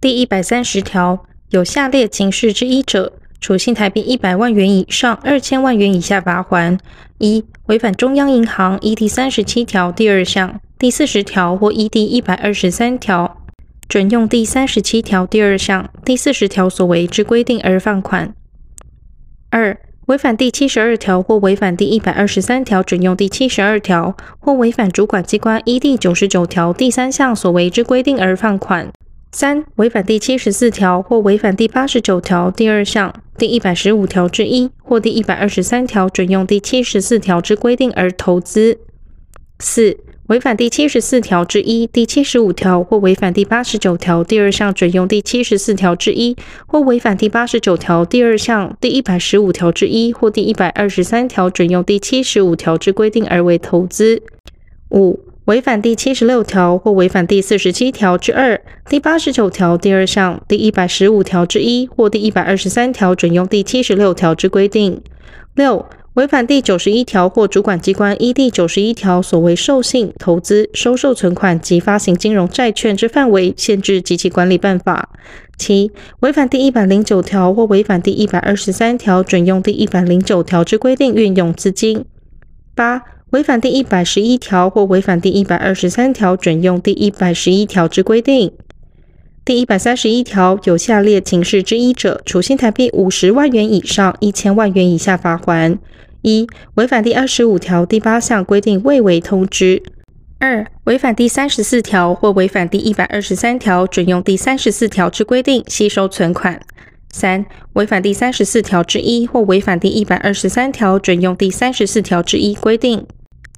第130条，有下列情事之一者，处新台币100万元以上2000万元以下罚锾：1、违反中央银行依第37条第2项、第40条或依第123条准用第37条第2项、第40条所为之规定而犯款； 2、违反第72条或违反第123条准用第72条或违反主管机关依第99条第3项所为之规定而犯款； 3、违反第74条或违反第89条第2项、第115条之1或第123条准用第74条之规定而投资； 4、违反第74条之1、第75条或违反第89条第2项准用第74条之1或违反第89条第2项、第115条之1或第123条准用第75条之规定而为投资； 5、违反第76条或违反第47条之2、第89条第2项、第115条之1或第123条准用第76条之规定； 6、违反第91条或主管机关依第91条所为授信、投资、收受存款及发行金融债券之范围、限制及其管理办法； 7、违反第109条或违反第123条准用第109条之规定运用资金； 8、违反第111条或违反第123条准用第111条之规定。第131条，有下列情事之一者，处新台币50万元以上1000万元以下罚锾： 1、违反第25条第8项规定未为通知； 2、违反第34条或违反第123条准用第34条之规定吸收存款； 3、违反第34条之1或违反第123条准用第34条之1规定；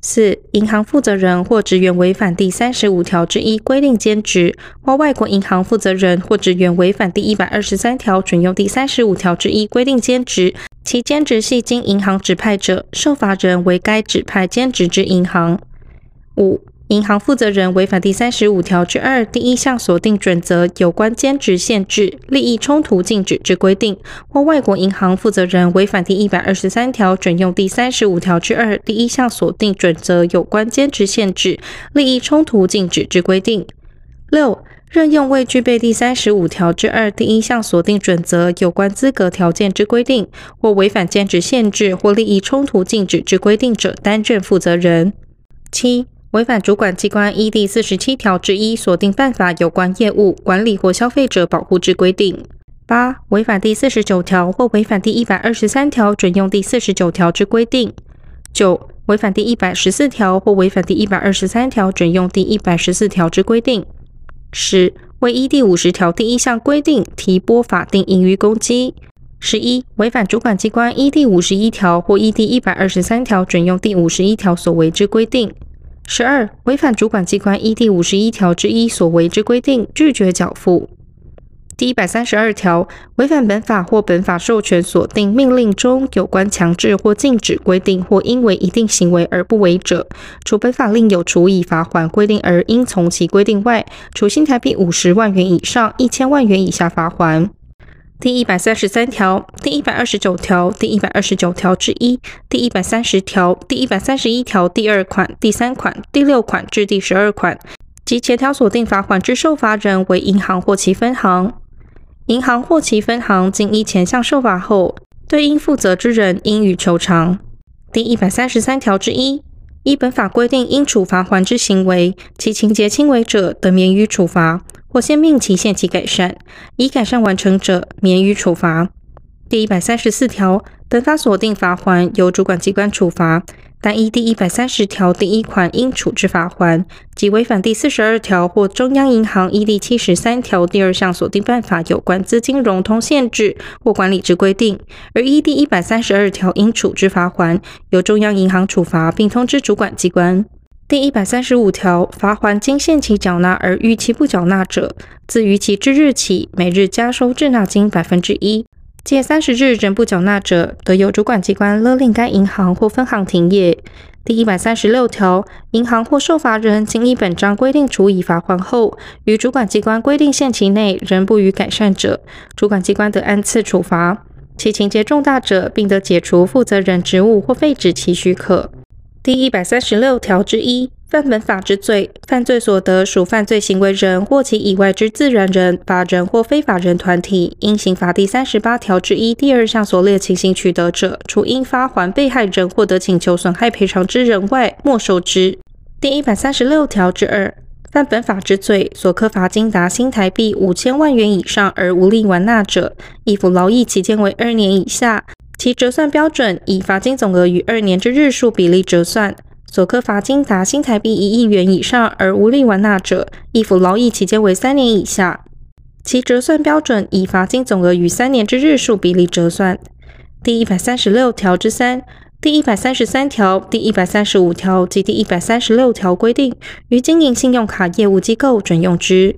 4、银行负责人或职员违反第35条之1规定兼职，或外国银行负责人或职员违反第123条准用第35条之1规定兼职，其兼职系经银行指派者，受罚人为该指派兼职之银行； 5、银行负责人违反第35条之2第1项所定准则有关兼职限制、利益冲突禁止之规定，或外国银行负责人违反第123条准用第35条之2第1项所定准则有关兼职限制、利益冲突禁止之规定； 6、任用未具备第35条之2第1项所定准则有关资格条件之规定，或违反兼职限制或利益冲突禁止之规定者担任负责人； 7、违反主管机关依第47条之1所定办法有关业务管理或消费者保护之规定； 8、违反第49条或违反第123条准用第49条之规定； 9、违反第114条或违反第123条准用第114条之规定； 10、未依第50条第1项规定提拨法定盈余公积； 11、违反主管机关依第51条或依第123条准用第51条所为之规定； 12、违反主管机关依第51条之1所为之规定，拒绝缴付。第132条，违反本法或本法授权所定命令中有关强制或禁止规定，或因为一定行为而不为者，除本法另有处以罚锾规定而应从其规定外，处新台币50万元以上1000万元以下罚锾。第133条、第129条、第129条之1、第130条、第131条第2款、第3款、第6款至第12款及前条所定罚锾之受罚人为银行或其分行。银行或其分行经依前项受罚后，对应负责之人应予求偿。第133条之1，依本法规定应处罚锾之行为，其情节轻微者，得免于处罚，或先命其限期改善，已改善完成者，免于处罚。第134条，本法所定罚锾由主管机关处罚，但依第130条第1款应处之罚锾，及违反第42条或中央银行依第73条第2项所定办法有关资金融通限制或管理之规定，而依第132条应处之罚锾，由中央银行处罚并通知主管机关。第135条，罚锾经限期缴纳而逾期不缴纳者，自逾期之日起每日加收滞纳金 1%， 届30日仍不缴纳者，得由主管机关勒令该银行或分行停业。第136条，银行或受罚人经依本章规定处以罚锾后，于主管机关规定限期内仍不予改善者，主管机关得按次处罚，其情节重大者，并得解除负责人职务或废止其许可。第136条之1，犯本法之罪，犯罪所得属犯罪行为人或其以外之自然人、法人或非法人团体，因刑法第38条之1第2项所列情形取得者，除因发还被害人获得请求损害赔偿之人外，没收之。第136条之2。 犯本法之罪，所科罚金达新台币5000万元以上而无力完纳者，易服劳役期间为2年以下，其折算标准以罚金总额与2年之日数比例折算。所科罚金达新台币1亿元以上而无力完纳者，易服劳役期间为3年以下，其折算标准以罚金总额与3年之日数比例折算。第136条之3。 第133条、第135条及第136条规定，于经营信用卡业务机构准用之。